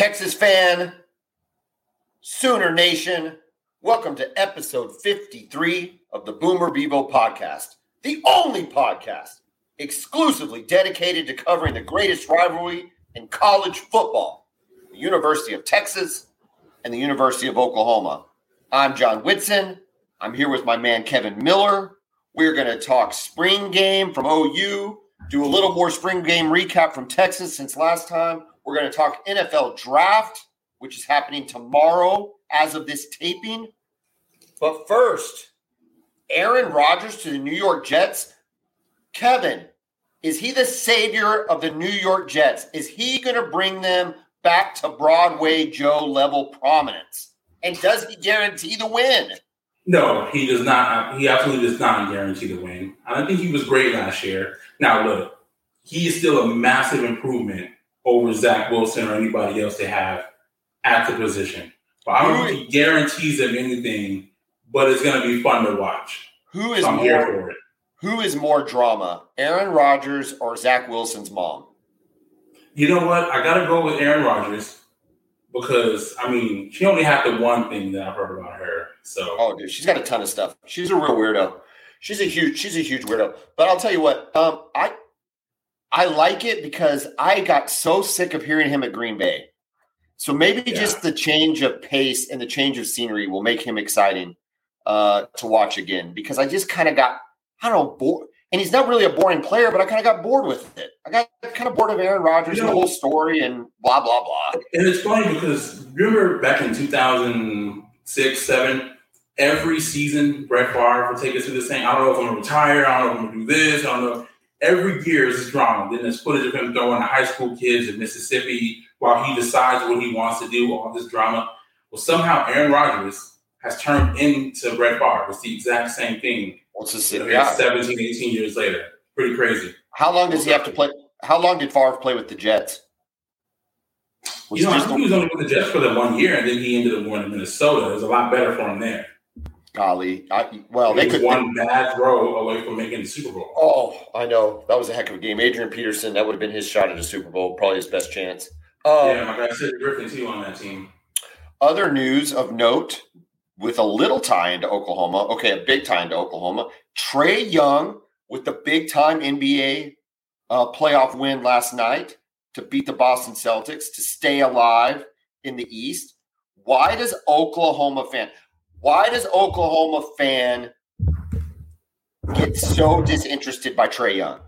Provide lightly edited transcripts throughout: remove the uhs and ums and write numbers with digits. Texas fan, Sooner Nation, welcome to episode 53 of the Boomer Bevo podcast, the only podcast exclusively dedicated to covering the greatest rivalry in college football, the University of Texas and the University of Oklahoma. I'm John Whitson. I'm here with my man, Kevin Miller. We're going to talk spring game from OU, do a little more spring game recap from Texas since last time. We're going to talk NFL draft, which is happening tomorrow as of this taping. But first, Aaron Rodgers to the New York Jets. Kevin, is he the savior of the New York Jets? Is he going to bring them back to Broadway Joe level prominence? And does he guarantee the win? No, he does not. He absolutely does not guarantee the win. I don't think he was great last year. Now, look, he is still a massive improvement over Zach Wilson or anybody else they have at the position. But I don't think he guarantees them anything, but it's going to be fun to watch. I'm here for it. Who is more drama, Aaron Rodgers or Zach Wilson's mom? You know what? I got to go with Aaron Rodgers. Because, I mean, she only had the one thing that I've heard about her. So, oh, dude, she's got a ton of stuff. She's a real weirdo. She's a huge weirdo. But I'll tell you what, I like it because I got so sick of hearing him at Green Bay. So maybe just the change of pace and the change of scenery will make him exciting to watch again. Because I just kind of got, bored. And he's not really a boring player, but I kind of got bored with it. I got kind of bored of Aaron Rodgers and the whole story and blah, blah, blah. And it's funny because remember back in 2006, 7, every season Brett Favre would take us through the same, I don't know if I'm going to retire, I don't know if I'm going to do this, I don't know. Every year is this drama. Then there's footage of him throwing the high school kids in Mississippi while he decides what he wants to do, all this drama. Well, somehow Aaron Rodgers has turned into Brett Favre. It's the exact same thing. Yeah. 17, 18 years later. Pretty crazy. How long does he have to play? How long did Favre play with the Jets? I think he was only with the Jets for that 1 year, and then he ended up going to Minnesota. It was a lot better for him there. Golly. One bad throw away from making the Super Bowl. Oh, I know. That was a heck of a game. Adrian Peterson, that would have been his shot at a Super Bowl. Probably his best chance. My guy, Sidney Griffin, too, on that team. Other news of note. With a little tie into Oklahoma, a big tie into Oklahoma, Trae Young with the big-time NBA playoff win last night to beat the Boston Celtics to stay alive in the East. Why does Oklahoma fan get so disinterested by Trae Young?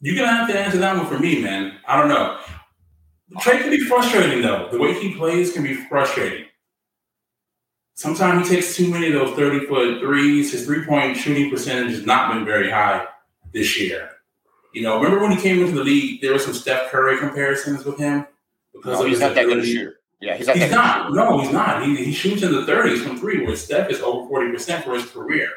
You're going to have to answer that one for me, man. I don't know. Trae can be frustrating, though. The way he plays can be frustrating. Sometimes he takes too many of those 30-foot threes. His three-point shooting percentage has not been very high this year. You know, remember when he came into the league, there were some Steph Curry comparisons with him? He's not that good a shooter. Yeah, he's not. No, he's not. He shoots in the 30s from three, where Steph is over 40% for his career.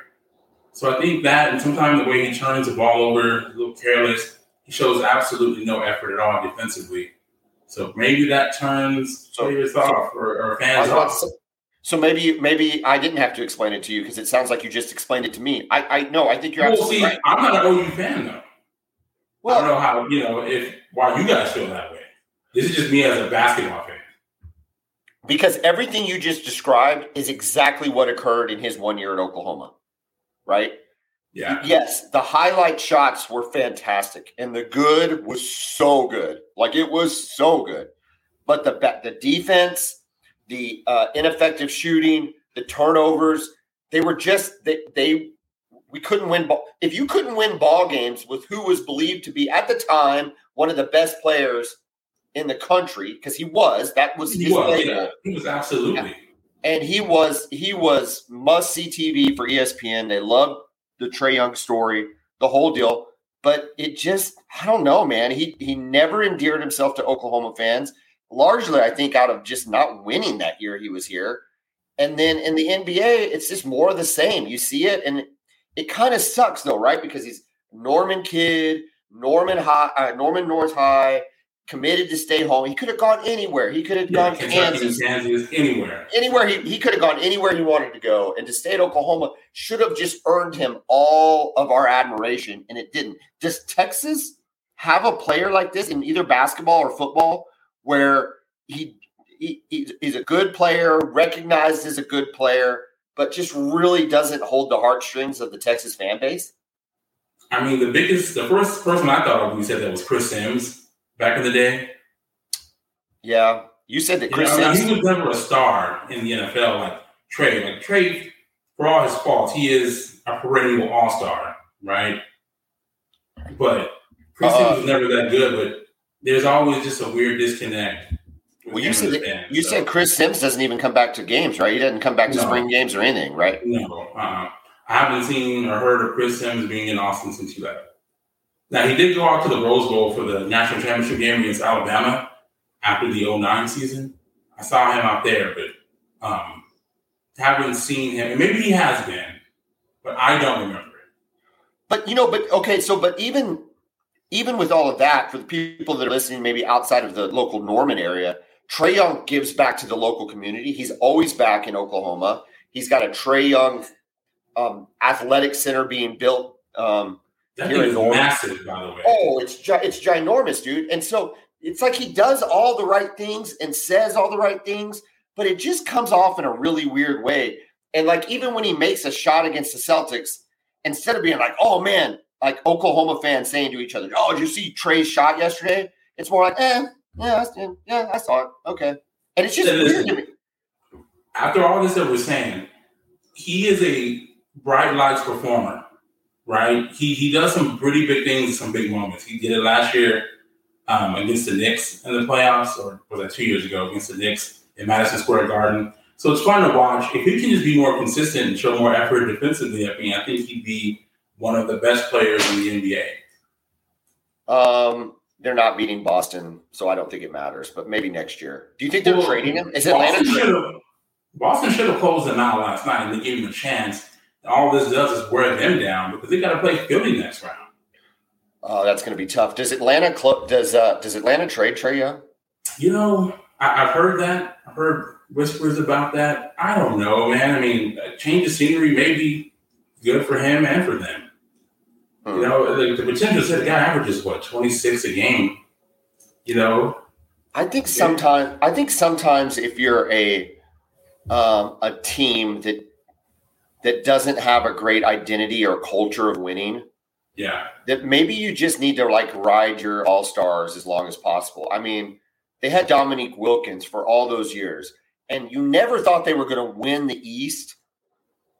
So I think that, and sometimes the way he turns the ball over, a little careless, he shows absolutely no effort at all defensively. So maybe that turns players off or fans off. So maybe I didn't have to explain it to you because it sounds like you just explained it to me. I think you're absolutely right. I'm not an OU fan though. Well, I don't know how why you guys feel that way. This is just me as a basketball fan. Because everything you just described is exactly what occurred in his 1 year at Oklahoma, right? Yeah. Yes, the highlight shots were fantastic, and the good was so good, but the defense. The ineffective shooting, the turnovers, they were just we couldn't win ball. If you couldn't win ball games with who was believed to be at the time one of the best players in the country, because he was his label. Yeah, he was absolutely, and he was must see TV for ESPN. They loved the Trae Young story, the whole deal, but it just I don't know, man. He never endeared himself to Oklahoma fans. Largely, I think, out of just not winning that year he was here. And then in the NBA, it's just more of the same. You see it, and it kind of sucks, though, right? Because he's Norman kid, Norman North High, committed to stay home. He could have gone anywhere. He could have gone to Kansas, anywhere. Anywhere. He could have gone anywhere he wanted to go. And to stay at Oklahoma should have just earned him all of our admiration, and it didn't. Does Texas have a player like this in either basketball or football? Where he's a good player, recognized as a good player, but just really doesn't hold the heartstrings of the Texas fan base? I mean, the first person I thought of when you said that was Chris Simms back in the day. Yeah. You said that Chris Simms. He was never a star in the NFL like Trae. Like Trae, for all his faults, he is a perennial all-star, right? But Chris Simms was never that good, but there's always just a weird disconnect. Well, you said Chris Simms doesn't even come back to games, right? He doesn't come back to spring games or anything, right? No. I haven't seen or heard of Chris Simms being in Austin since he left. Now, he did go out to the Rose Bowl for the national championship game against Alabama after the 2009 season. I saw him out there, but haven't seen him. And maybe he has been, but I don't remember it. But, even with all of that, for the people that are listening maybe outside of the local Norman area, Trae Young gives back to the local community. He's always back in Oklahoma. He's got a Trae Young athletic center being built. That thing is massive, by the way. Oh, it's ginormous, dude. And so it's like he does all the right things and says all the right things, but it just comes off in a really weird way. And like even when he makes a shot against the Celtics, instead of being like, "Oh man," like Oklahoma fans saying to each other, "Oh, did you see Trae's shot yesterday?" It's more like, I saw it. Okay. And it's just weird to me. After all this that we're saying, he is a bright lights performer, right? He does some pretty big things, some big moments. He did it last year against the Knicks in the playoffs, or was that 2 years ago against the Knicks in Madison Square Garden. So it's fun to watch. If he can just be more consistent and show more effort defensively, I think he'd be one of the best players in the NBA. They're not beating Boston, so I don't think it matters, but maybe next year. Do you think they're trading him? Is Atlanta trading? Boston should have closed them out last night and they gave him a chance. All this does is wear them down because they got to play Philly next round. Oh, that's going to be tough. Does Atlanta does Atlanta trade Trae Young? You know, I've heard that. I've heard whispers about that. I don't know, man. I mean, a change of scenery may be good for him and for them. Hmm. You know, the potential said the guy averages, 26 a game, you know? I think sometimes if you're a team that doesn't have a great identity or culture of winning, that maybe you just need to like ride your all-stars as long as possible. I mean, they had Dominique Wilkins for all those years, and you never thought they were going to win the East,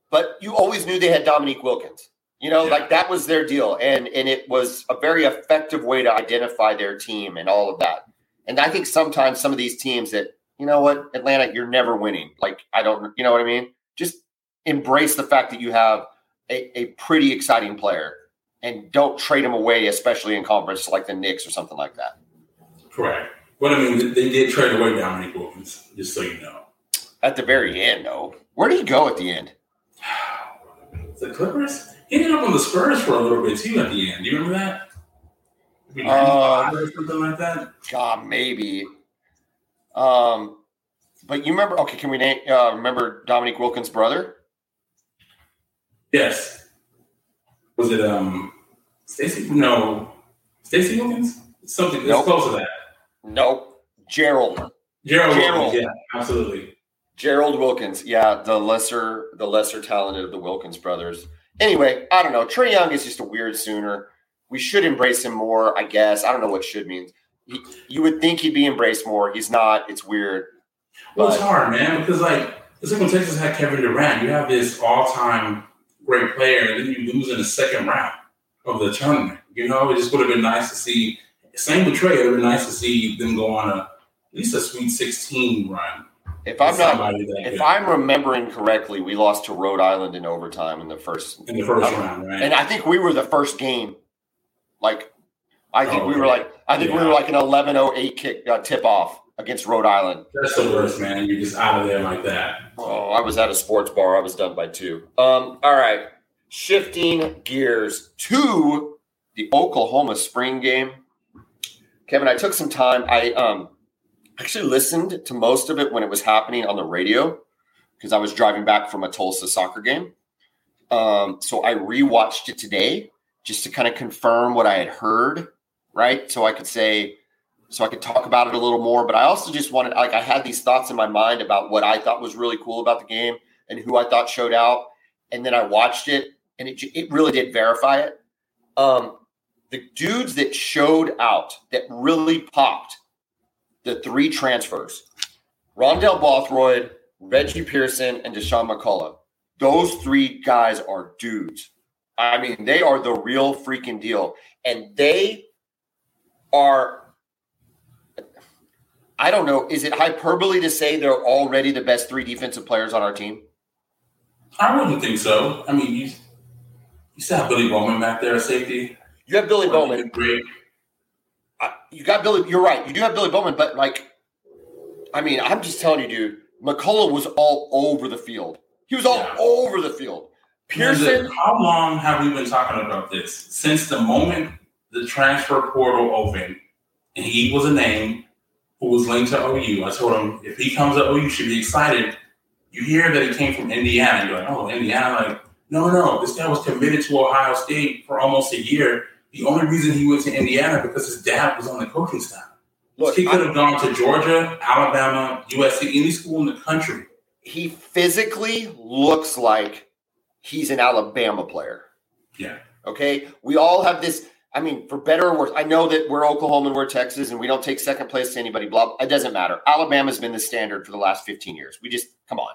but you always knew they had Dominique Wilkins. Like that was their deal, and it was a very effective way to identify their team and all of that. And I think sometimes some of these teams that, you know what, Atlanta, you're never winning. Like, I don't, you know what I mean? Just embrace the fact that you have a pretty exciting player and don't trade him away, especially in conference like the Knicks or something like that. Correct. Well, I mean, they did trade away Dominique Wilkins, just so you know. At the very end, though. Where did he go at the end? The Clippers? He ended up on the Spurs for a little bit, too, at the end. Do you remember that? Or something like that? God, maybe. But you remember – okay, can we remember Dominique Wilkins' brother? Yes. Was it Stacy? No. Stacy Wilkins? Something that's close to that. Nope. Gerald Wilkins, yeah, absolutely. Gerald Wilkins, yeah, the lesser talented of the Wilkins brothers. Anyway, I don't know. Trae Young is just a weird Sooner. We should embrace him more, I guess. I don't know what should means. You would think he'd be embraced more. He's not. It's weird. Well, it's hard, man, because it's like when Texas had Kevin Durant. You have this all-time great player, and then you lose in the second round of the tournament. You know, it just would have been nice to see. Same with Trae. It would have been nice to see them go on at least a Sweet 16 run. If I'm remembering correctly, we lost to Rhode Island in overtime in the first round, right? And I think we were the first game. We were like an 11:08 tip off against Rhode Island. That's the worst, man. You're just out of there like that. Oh, I was at a sports bar. I was done by 2. All right. Shifting gears to the Oklahoma spring game. Kevin, I took some time. I actually listened to most of it when it was happening on the radio because I was driving back from a Tulsa soccer game. So I rewatched it today just to kind of confirm what I had heard, right? So I could say so I could talk about it a little more. But I also just wanted, like, I had these thoughts in my mind about what I thought was really cool about the game and who I thought showed out. And then I watched it, and it really did verify it. The dudes that showed out, that really popped, the three transfers, Rondell Bothroyd, Reggie Pearson, and Deshaun McCullough. Those three guys are dudes. I mean, they are the real freaking deal. And they are, I don't know, is it hyperbole to say they're already the best three defensive players on our team? I wouldn't think so. I mean, you still have Billy Bowman back there at safety. You have Billy Bowman. You got Billy. You're right. You do have Billy Bowman, but, like, I mean, I'm just telling you, dude, McCullough was all over the field. He was all over the field. Pearson. How long have we been talking about this? Since the moment the transfer portal opened and he was a name who was linked to OU, I told him if he comes to OU, you should be excited. You hear that he came from Indiana. You're like, oh, Indiana. Like, no. This guy was committed to Ohio State for almost a year. The only reason he went to Indiana because his dad was on the coaching staff. Look, he could have gone to Georgia, Alabama, USC, any school in the country. He physically looks like he's an Alabama player. Yeah. Okay? We all have this, I mean, for better or worse, I know that we're Oklahoma and we're Texas and we don't take second place to anybody, blah. It doesn't matter. Alabama's been the standard for the last 15 years. We just, come on.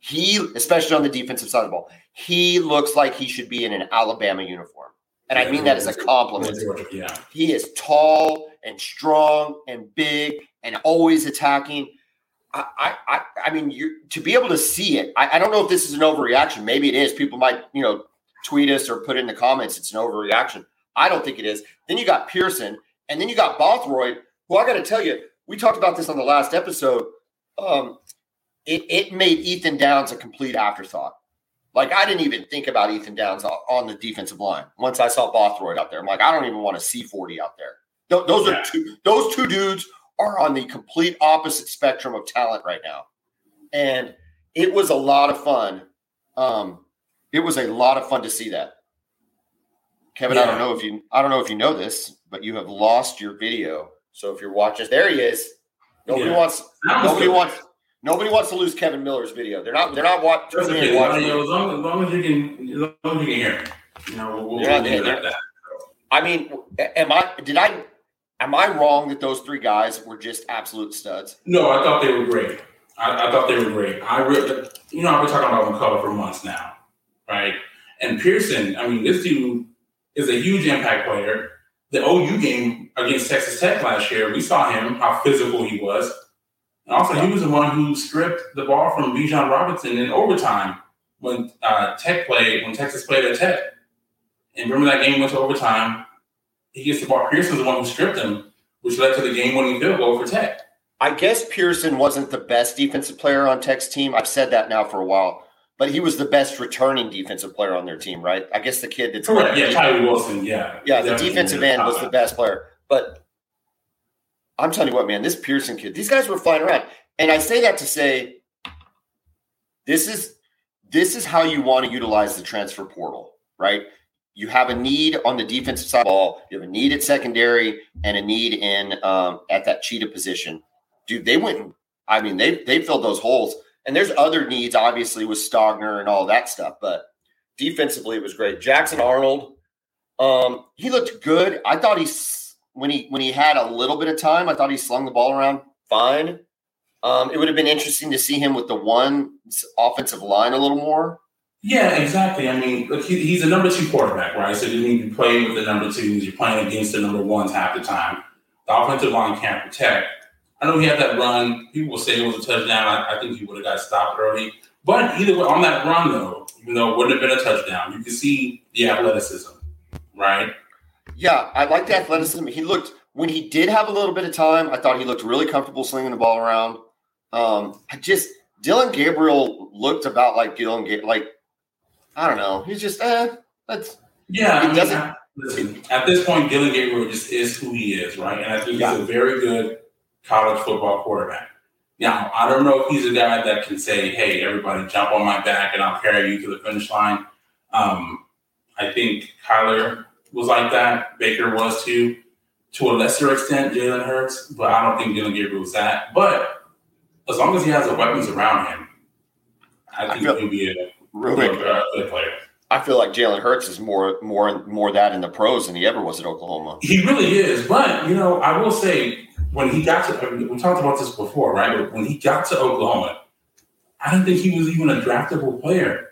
He, especially on the defensive side of the ball, he looks like he should be in an Alabama uniform. And I mean that as a compliment. Yeah. He is tall and strong and big and always attacking. I mean, you to be able to see it, I don't know if this is an overreaction. Maybe it is. People might, tweet us or put in the comments it's an overreaction. I don't think it is. Then you got Pearson, and then you got Bothroyd, who I got to tell you, we talked about this on the last episode. It made Ethan Downs a complete afterthought. Like, I didn't even think about Ethan Downs on the defensive line. Once I saw Bothroyd out there, I'm like, I don't even want to see 40 out there. Those two dudes are on the complete opposite spectrum of talent right now. And it was a lot of fun. It was a lot of fun to see that. Kevin, yeah. I don't know if you know this, but you have lost your video. So if you're watching, there he is. Nobody wants to lose Kevin Miller's video. They're not watching. Okay. As long as you can hear. We'll do that. I mean, am I wrong that those three guys were just absolute studs? No, I thought they were great. I thought they were great. I've been talking about McCullough for months now, right? And Pearson, I mean, this dude is a huge impact player. The OU game against Texas Tech last year, we saw him, how physical he was. And also, he was the one who stripped the ball from Bijan Robinson in overtime when Texas played at Tech. And remember that game went to overtime. He gets the ball. Pearson's the one who stripped him, which led to the game-winning field goal for Tech. I guess Pearson wasn't the best defensive player on Tech's team. I've said that now for a while. But he was the best returning defensive player on their team, right? I guess the kid that's correct. Yeah, Tyree Wilson, yeah. Yeah, the defensive end was the best player. But I'm telling you what, man, this Pearson kid, these guys were flying around. And I say that to say this is how you want to utilize the transfer portal, right? You have a need on the defensive side of the ball. You have a need at secondary and a need in at that cheetah position. Dude, they went – I mean, they filled those holes. And there's other needs, obviously, with Stogner and all that stuff. But defensively, it was great. Jackson Arnold, he looked good. I thought when he had a little bit of time, I thought he slung the ball around fine. It would have been interesting to see him with the one offensive line a little more. Yeah, exactly. I mean, look, he's a number two quarterback, right? So you need to play with the number twos. You're playing against the number ones half the time. The offensive line can't protect. I know he had that run. People will say it was a touchdown. I think he would have got stopped early. But either way, on that run, though, it wouldn't have been a touchdown. You can see the athleticism, right? Yeah, I like the athleticism. He looked – when he did have a little bit of time, I thought he looked really comfortable slinging the ball around. Dylan Gabriel looked about like Dylan Gabriel. Like, I don't know. He's just, that's – yeah, at this point, Dylan Gabriel just is who he is, right? And I think he's a very good – college football quarterback. Now, I don't know if he's a guy that can say, hey, everybody jump on my back and I'll carry you to the finish line. I think Kyler was like that. Baker was too. to a lesser extent Jalen Hurts, but I don't think Dylan Gabriel is that. But as long as he has the weapons around him, I think he'll be a good player. I feel like Jalen Hurts is more that in the pros than he ever was at Oklahoma. He really is. But, you know, I will say when he got to – we talked about this before, right? But when he got to Oklahoma, I didn't think he was even a draftable player.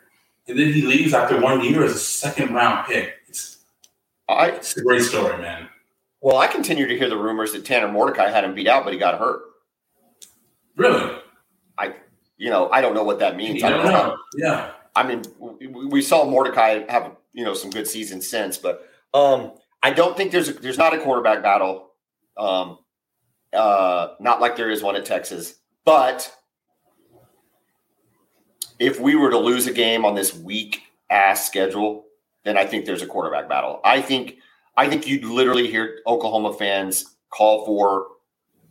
And then he leaves after 1 year as a second-round pick. It's a great story, man. Well, I continue to hear the rumors that Tanner Mordecai had him beat out, but he got hurt. Really? I don't know what that means. I don't know. Yeah. I mean, we saw Mordecai have, some good seasons since, but I don't think there's not a quarterback battle. Not like there is one at Texas, but if we were to lose a game on this weak ass schedule, then I think there's a quarterback battle. I think you'd literally hear Oklahoma fans call for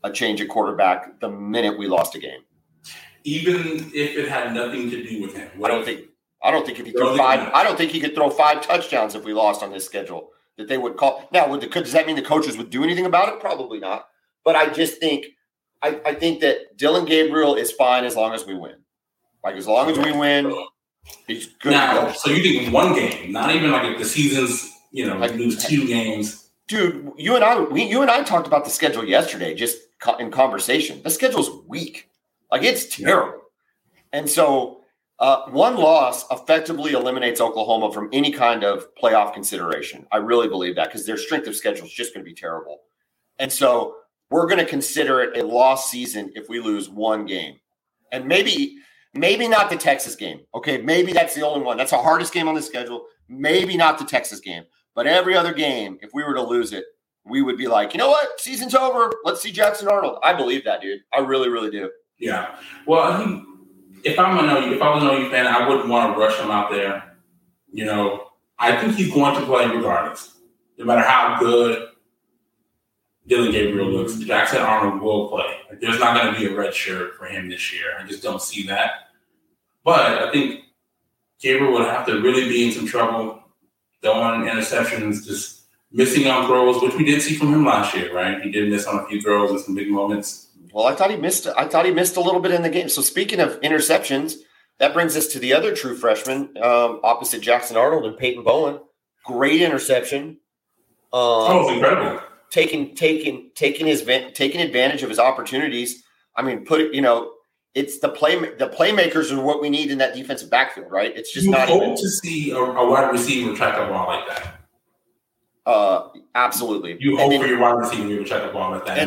a change of quarterback the minute we lost a game. Even if it had nothing to do with him. I don't think if he threw five. I don't think he could throw five touchdowns if we lost on this schedule. That they would call. Now, does that mean the coaches would do anything about it? Probably not. But I just think, I think that Dylan Gabriel is fine as long as we win. As long as we win, he's good. Now, so you think one game, not even if the season's, lose two games. Dude, you and I talked about the schedule yesterday, just in conversation. The schedule's weak. It's terrible. And so one loss effectively eliminates Oklahoma from any kind of playoff consideration. I really believe that because their strength of schedule is just going to be terrible. And so we're going to consider it a lost season if we lose one game. And maybe not the Texas game. Okay, maybe that's the only one. That's the hardest game on the schedule. Maybe not the Texas game. But every other game, if we were to lose it, we would be like, you know what? Season's over. Let's see Jackson Arnold. I believe that, dude. I really, really do. Yeah. Well, I think if I was an OU fan, I wouldn't want to rush him out there. I think he's going to play regardless. No matter how good Dylan Gabriel looks, Jackson Arnold will play. There's not going to be a red shirt for him this year. I just don't see that. But I think Gabriel would have to really be in some trouble throwing interceptions, just missing on throws, which we did see from him last year, right? He did miss on a few throws in some big moments. Well, I thought he missed a little bit in the game. So speaking of interceptions, that brings us to the other true freshman opposite Jackson Arnold and Peyton Bowen. Great interception. It's incredible. Taking advantage of his opportunities. I mean, it's the playmakers are what we need in that defensive backfield, right? It's just not even to see a wide receiver track the ball like that. Absolutely. You hope for your wide receiver to track the ball like that.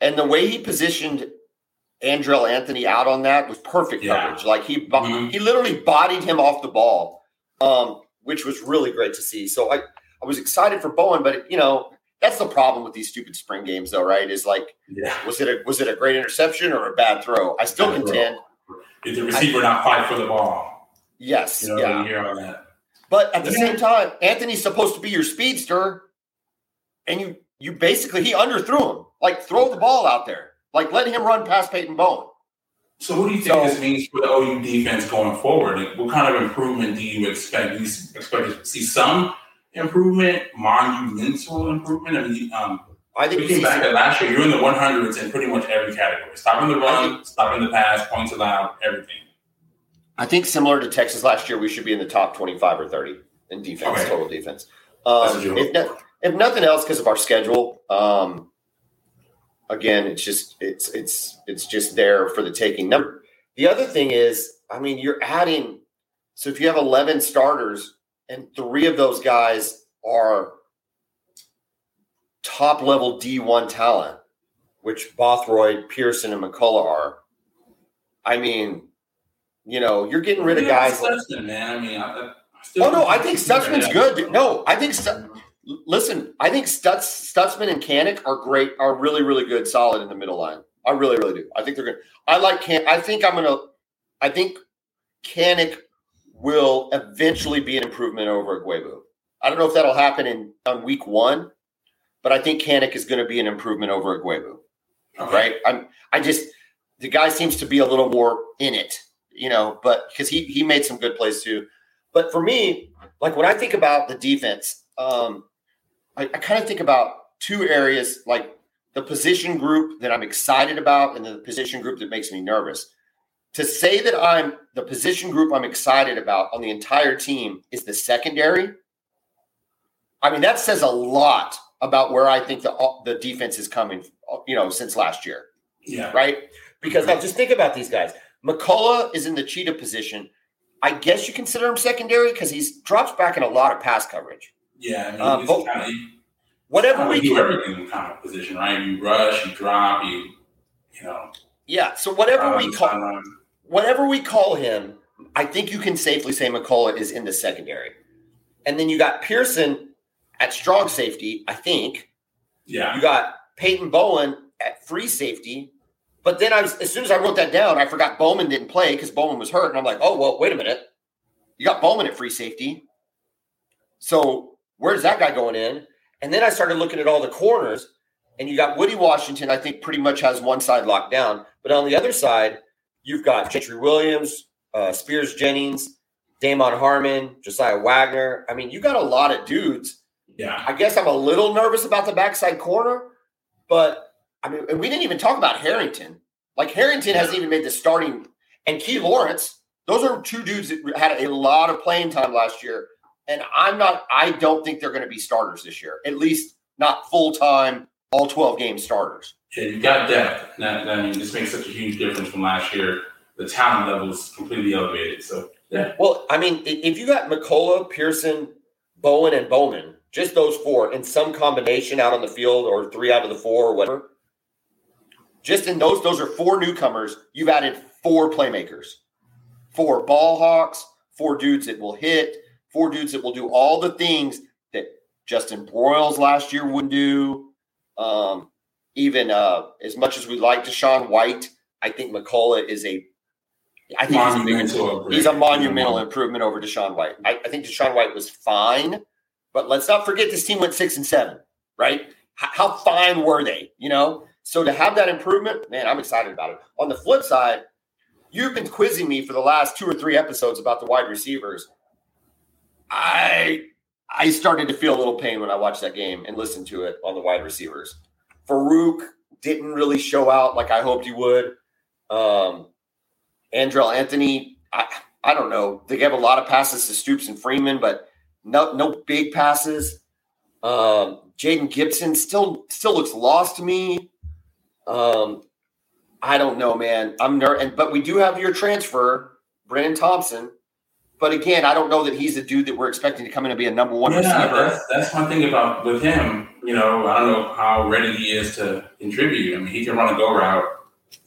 And the way he positioned Andrell Anthony out on that was perfect coverage. Like he literally bodied him off the ball, which was really great to see. So I was excited for Bowen, but that's the problem with these stupid spring games, though, right? Is was it a great interception or a bad throw? I still contend. Did the receiver not fight for the ball? Yes. But at the same time, Anthony's supposed to be your speedster, and you basically he underthrew him. Throw the ball out there. Let him run past Peyton Bowen. So what do you think this means for the OU defense going forward? What kind of improvement do you expect? Do you expect to see some improvement, monumental improvement? I mean, I think looking back at last year, you're in the 100s in pretty much every category. Stopping the run, stopping the pass, points allowed, everything. I think similar to Texas last year, we should be in the top 25 or 30 in defense, total defense. If nothing else, because of our schedule, again, it's just there for the taking. The other thing is, you're adding. So if you have 11 starters and 3 of those guys are top level D1 talent, which Bothroyd, Pearson, and McCullough are. You're getting rid of guys. Sussman, man. I think Sussman's good. No, I think. Listen, I think Stutzman and Kanick are great, are really, really good, solid in the middle line. I really, really do. I think they're good. I like Kanick. I think Kanick will eventually be an improvement over Guaybu. I don't know if that'll happen on week one, but I think Kanick is going to be an improvement over Guaybu. Okay. Right? The guy seems to be a little more in it, but because he made some good plays too. But for me, when I think about the defense, I kind of think about two areas, like the position group that I'm excited about and the position group that makes me nervous. To say that I'm the position group I'm excited about on the entire team is the secondary. I mean, that says a lot about where I think the defense is coming, you know, since last year. Yeah. Right? Because now just think about these guys. McCullough is in the cheetah position. I guess you consider him secondary because he drops back in a lot of pass coverage. Yeah. Whatever we do. Everything in the kind of position, right? You rush, you drop, you know. Yeah. So whatever we call him, I think you can safely say McCullough is in the secondary. And then you got Pearson at strong safety, I think. Yeah. You got Peyton Bowen at free safety. But then as soon as I wrote that down, I forgot Bowman didn't play because Bowman was hurt. And I'm like, oh, well, wait a minute. You got Bowman at free safety. So where's that guy going in? And then I started looking at all the corners. And you got Woody Washington, I think, pretty much has one side locked down. But on the other side, you've got Gentry Williams, Spears Jennings, Damon Harmon, Josiah Wagner. I mean, you got a lot of dudes. Yeah, I guess I'm a little nervous about the backside corner, but I mean, and we didn't even talk about Harrington. Like Harrington hasn't even made the starting, and Key Lawrence. Those are two dudes that had a lot of playing time last year, and I don't think they're going to be starters this year. At least not full time, all 12 game starters. Yeah, you got depth. I mean, this makes such a huge difference from last year. The talent level is completely elevated. So yeah. Well, I mean, if you got McCullough, Pearson, Bowen, and Bowman. Just those four in some combination out on the field or three out of the four or whatever. Just in those are four newcomers. You've added four playmakers, four ball hawks, four dudes that will hit, four dudes that will do all the things that Justin Broyles last year wouldn't do. Even as much as we like Deshaun White, I think McCullough is a monumental improvement over Deshaun White. I think Deshaun White was fine. But let's not forget this team went 6-7, right? How fine were they, you know? So to have that improvement, man, I'm excited about it. On the flip side, you've been quizzing me for the last two or three episodes about the wide receivers. I started to feel a little pain when I watched that game and listened to it on the wide receivers. Farouk didn't really show out like I hoped he would. Andrell Anthony, I don't know. They gave a lot of passes to Stoops and Freeman, but no big passes. Jaden Gibson still looks lost to me. I don't know, man. I'm nervous, but we do have your transfer, Brandon Thompson. But again, I don't know that he's the dude that we're expecting to come in and be a number one receiver. That's one thing about with him. You know, I don't know how ready he is to contribute. I mean, he can run a go route.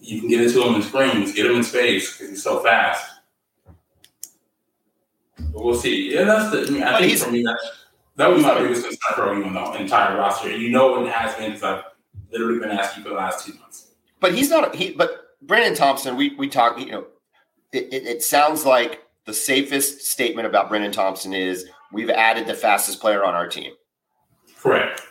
You can get into him in screens, get him in space because he's so fast. We'll see. Yeah, I think for me, that was my biggest concern for him on the entire roster. You know it has been because I've literally been asking for the last 2 months. But he's not. But Brandon Thompson, we talk. You know, it sounds like the safest statement about Brandon Thompson is we've added the fastest player on our team. Correct.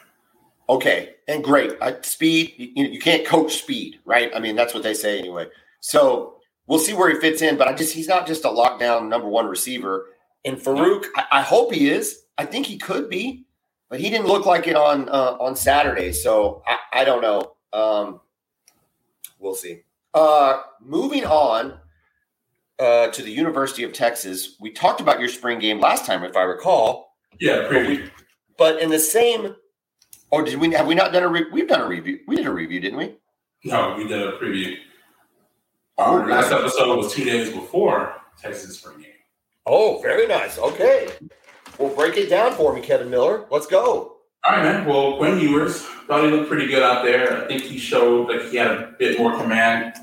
Okay, and great speed. You can't coach speed, right? I mean, that's what they say anyway. So we'll see where he fits in. But he's not just a lockdown number one receiver. And Farouk, I hope he is. I think he could be, but he didn't look like it on Saturday. So I don't know. We'll see. Moving on to the University of Texas. We talked about your spring game last time, if I recall. Yeah, but in the same. Or did we? Have we not done a review? We've done a review. We did a review, didn't we? No, we did a preview. Our last episode was 2 days before Texas spring game. Oh, very nice. Okay. Well, break it down for me, Kevin Miller. Let's go. All right, man. Well, Quinn Ewers thought he looked pretty good out there. I think he showed that he had a bit more command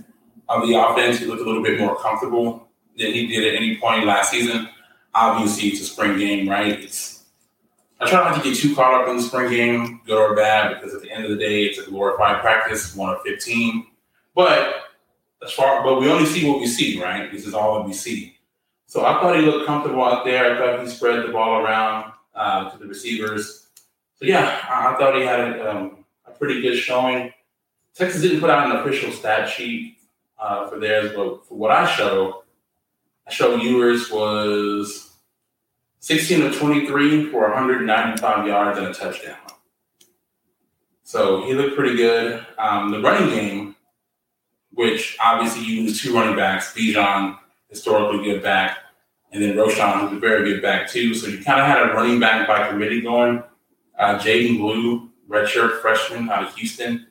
of the offense. He looked a little bit more comfortable than he did at any point last season. Obviously, it's a spring game, right? I try not to get too caught up in the spring game, good or bad, because at the end of the day, it's a glorified practice, 1 of 15. But we only see what we see, right? This is all that we see. So I thought he looked comfortable out there. I thought he spread the ball around to the receivers. So, yeah, I thought he had a pretty good showing. Texas didn't put out an official stat sheet for theirs, but for what I showed Ewers was 16 of 23 for 195 yards and a touchdown. So he looked pretty good. The running game, which obviously you lose two running backs, Bijan, historically good back, and then Roshan, who's a very good back too. So you kind of had a running back by committee going. Jaden Blue, redshirt freshman out of Houston,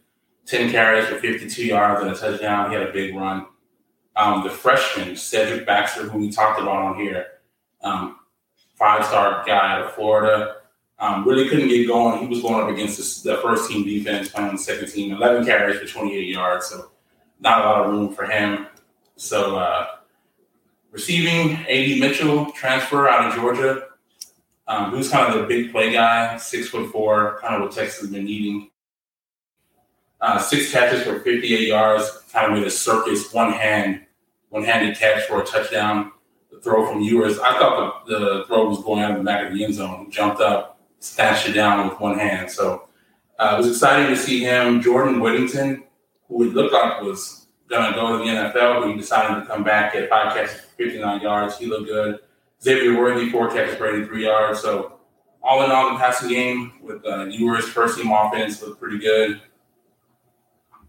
10 carries for 52 yards and a touchdown. He had a big run. The freshman, Cedric Baxter, who we talked about on here, five-star guy out of Florida, really couldn't get going. He was going up against the first-team defense, playing on the second team, 11 carries for 28 yards, so not a lot of room for him. So receiving, A.D. Mitchell, transfer out of Georgia, who's kind of the big play guy, 6'4", kind of what Texas has been needing. Six catches for 58 yards, kind of made a circus, one-handed catch for a touchdown. The throw from Ewers, I thought the throw was going out of the back of the end zone. He jumped up, snatched it down with one hand. So it was exciting to see him. Jordan Whittington, who it looked like was going to go to the NFL, but he decided to come back at five catches for 59 yards. He looked good. Xavier Worthy, four catches for 83 yards. So all in all, the passing game with Ewers' first-team offense looked pretty good.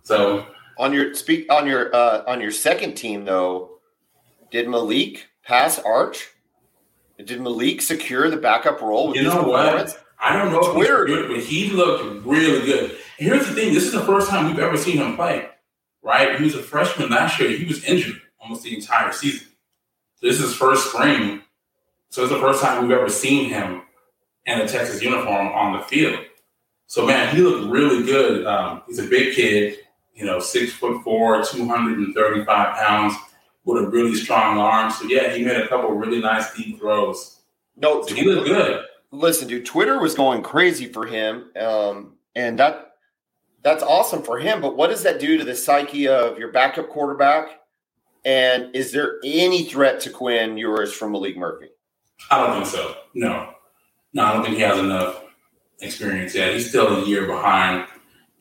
So on your second team though, did Malik pass Arch? Did Malik secure the backup role? With you know what? I don't know if he's good, but he looked really good. And here's the thing: this is the first time we've ever seen him play. Right? He was a freshman last year. He was injured almost the entire season. This is his first spring, so it's the first time we've ever seen him in a Texas uniform on the field. So man, he looked really good. He's a big kid. You know, 6'4", 235 pounds, with a really strong arm. So, yeah, he made a couple really nice deep throws. No, so he looked good. Listen, dude, Twitter was going crazy for him, and that's awesome for him. But what does that do to the psyche of your backup quarterback? And is there any threat to Quinn Ewers from Malik Murphy? I don't think so, no, I don't think he has enough experience yet. He's still a year behind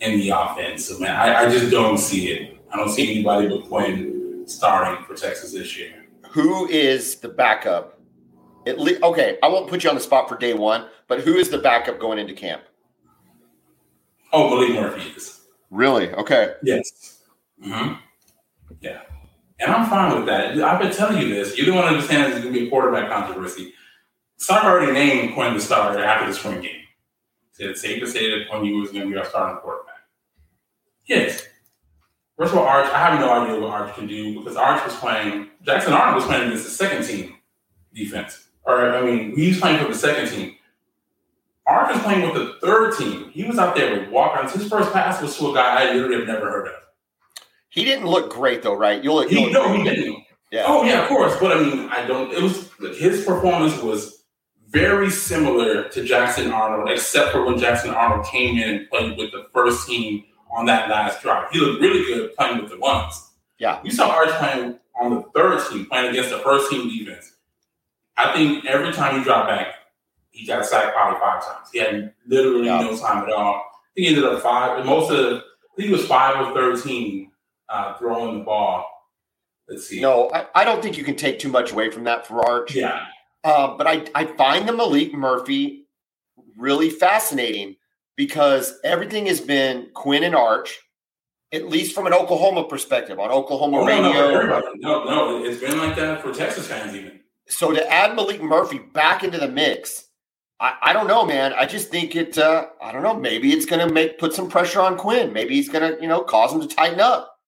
in the offense. So, man, I just don't see it. I don't see anybody but Quinn starting for Texas this year. Who is the backup? Okay, I won't put you on the spot for day one, but who is the backup going into camp? Oh, Malik Murphy is. Really? Okay. Yes. Mm-hmm. Yeah. And I'm fine with that. I've been telling you this. You don't understand there's going to be a quarterback controversy. Some already named Quinn the starter after the spring game. It's safe to say that Quinn Ewers is going to be our starting quarterback. Yes. First of all, Arch, I have no idea what Arch can do because Jackson Arnold was playing against the second team defense. He was playing for the second team. Arch was playing with the third team. He was out there with walk-ons. His first pass was to a guy I literally have never heard of. He didn't look great, though, right? He didn't. Yeah. Oh, yeah, of course. But, his performance was very similar to Jackson Arnold, except for when Jackson Arnold came in and played with the first team on that last drive. He looked really good playing with the ones. Yeah. We saw Arch playing on the third team, playing against the first team defense. I think every time he dropped back, he got sacked probably five times. He had literally no time at all. He ended up I think it was 5 of 13 throwing the ball. Let's see. No, I don't think you can take too much away from that for Arch. Yeah. But I find the Malik Murphy really fascinating because everything has been Quinn and Arch, at least from an Oklahoma perspective, on Oklahoma radio. No, it's been like that for Texas fans even. So to add Malik Murphy back into the mix, I don't know, man. I just think it maybe it's going to put some pressure on Quinn. Maybe he's going to, cause him to tighten up.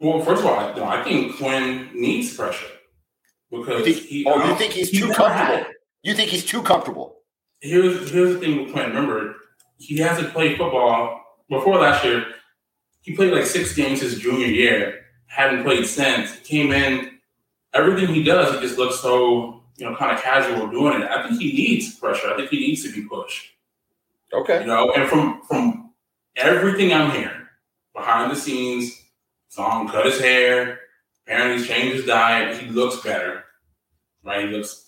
Well, first of all, I think Quinn needs pressure. Because you think he's too comfortable? You think he's too comfortable? Here's the thing with Quinn. Remember, he hasn't played football before last year. He played like 6 games his junior year. Hadn't played since. He came in. Everything he does, he just looks so kind of casual doing it. I think he needs pressure. I think he needs to be pushed. Okay. And from everything I'm hearing, behind the scenes, saw him cut his hair. Apparently, he's changed his diet. He looks better, right? He looks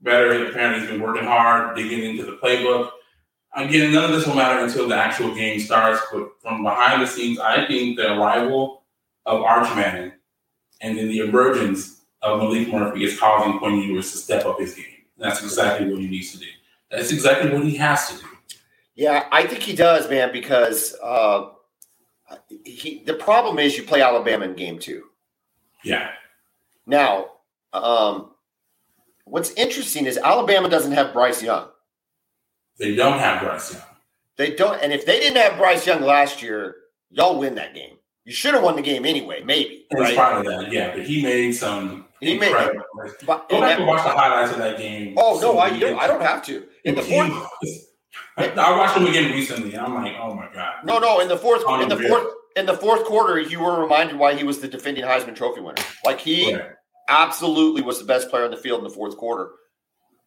better. Apparently, he's been working hard, digging into the playbook. Again, none of this will matter until the actual game starts. But from behind the scenes, I think the arrival of Arch Manning and then the emergence of Malik Murphy is causing Quinn Ewers to step up his game. That's exactly what he needs to do. That's exactly what he has to do. Yeah, I think he does, man, because the problem is you play Alabama in game two. Yeah. Now, what's interesting is Alabama doesn't have Bryce Young. They don't have Bryce Young. They don't. And if they didn't have Bryce Young last year, y'all win that game. You should have won the game anyway, maybe. It was part of that, yeah. But he made some incredible. Go back and watch the highlights of that game. Oh, no, I don't have to. In the fourth. I watched him again recently, and I'm like, oh my god. No, in the fourth quarter, you were reminded why he was the defending Heisman Trophy winner. Like he absolutely was the best player on the field in the fourth quarter.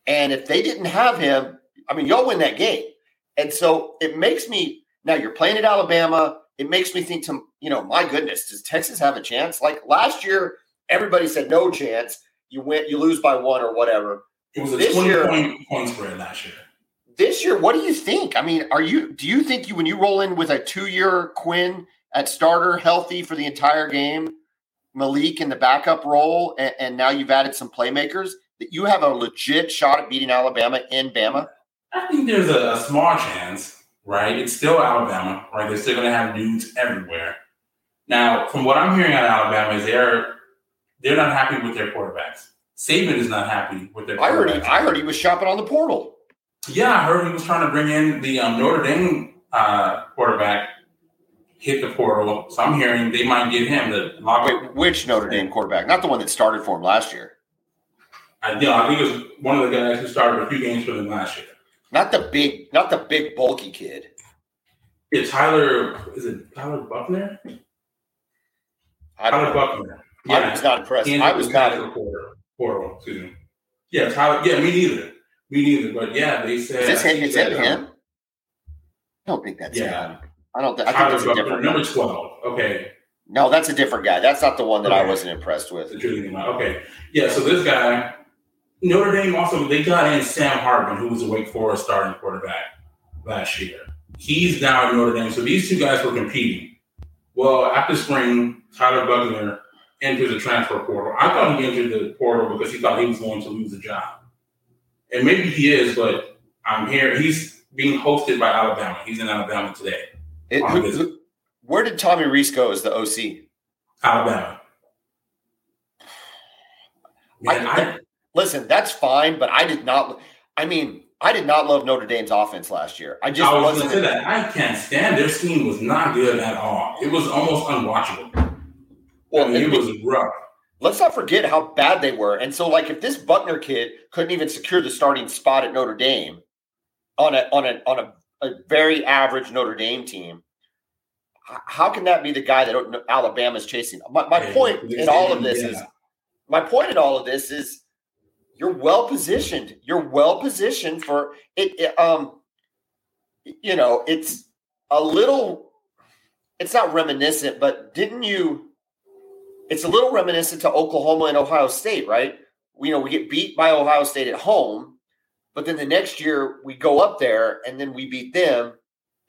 And if they didn't have him, I mean, y'all win that game. And so it makes me now you're playing at Alabama. It makes me think to my goodness, does Texas have a chance? Like last year, everybody said no chance. You lose by one or whatever. It was a 20-point spread last year. This year, what do you think? I mean, do you think when you roll in with a 2-year Quinn at starter, healthy for the entire game, Malik in the backup role, and now you've added some playmakers, that you have a legit shot at beating Alabama in Bama? I think there's a small chance, right? It's still Alabama, right? They're still going to have dudes everywhere. Now, from what I'm hearing out of Alabama is they're not happy with their quarterbacks. Saban is not happy with their quarterbacks. I heard he was shopping on the portal. Yeah, I heard he was trying to bring in the Notre Dame quarterback, hit the portal. So I'm hearing they might give him the lock. Wait, which Notre Dame quarterback? Not the one that started for him last year. I think it was one of the guys who started a few games for them last year. Not the big bulky kid. Is it Tyler Buckner? Buckner. Yeah. I was not impressed. I was not in the portal. Excuse me. Yeah, Tyler. Yeah, me neither. But yeah, they said is that him? I don't think that's him. I think that's a different guy. Number 12. Okay. No, that's a different guy. That's not the one that I wasn't impressed with. Okay. Yeah, so this guy, Notre Dame also, they got in Sam Hartman, who was a Wake Forest starting quarterback last year. He's now at Notre Dame. So these two guys were competing. Well, after spring, Tyler Buckner entered the transfer portal. I thought he entered the portal because he thought he was going to lose a job. And maybe he is, but I'm here. He's being hosted by Alabama. He's in Alabama today. Where did Tommy Reese go as the OC? Alabama. Man, listen, that's fine, but I did not love Notre Dame's offense last year. I was going to say that. I can't stand. Their team was not good at all. It was almost unwatchable. Well, it was rough. Let's not forget how bad they were. And so, like, if this Buckner kid couldn't even secure the starting spot at Notre Dame on a very average Notre Dame team, how can that be the guy that Alabama's chasing? My point in all of this is you're well positioned. You're well positioned for it. It's a little. It's not reminiscent, but didn't you? It's a little reminiscent to Oklahoma and Ohio State, right? We get beat by Ohio State at home, but then the next year we go up there and then we beat them,